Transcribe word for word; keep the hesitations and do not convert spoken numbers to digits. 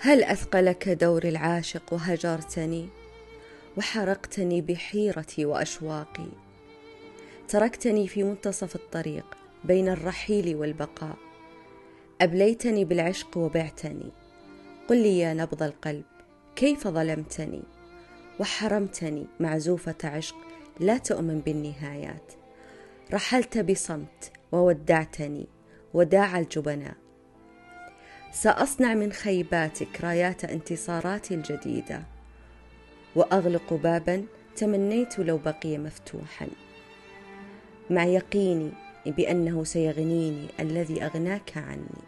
هل أثقلك دور العاشق وهجرتني وحرقتني بحيرتي وأشواقي، تركتني في منتصف الطريق بين الرحيل والبقاء، أبليتني بالعشق وبعتني، قل لي يا نبض القلب كيف ظلمتني وحرمتني معزوفة عشق لا تؤمن بالنهايات، رحلت بصمت وودعتني وداع الجبناء. سأصنع من خيباتك رايات انتصاراتي الجديدة، وأغلق بابا تمنيت لو بقي مفتوحا، مع يقيني بأنه سيغنيني الذي أغناك عني.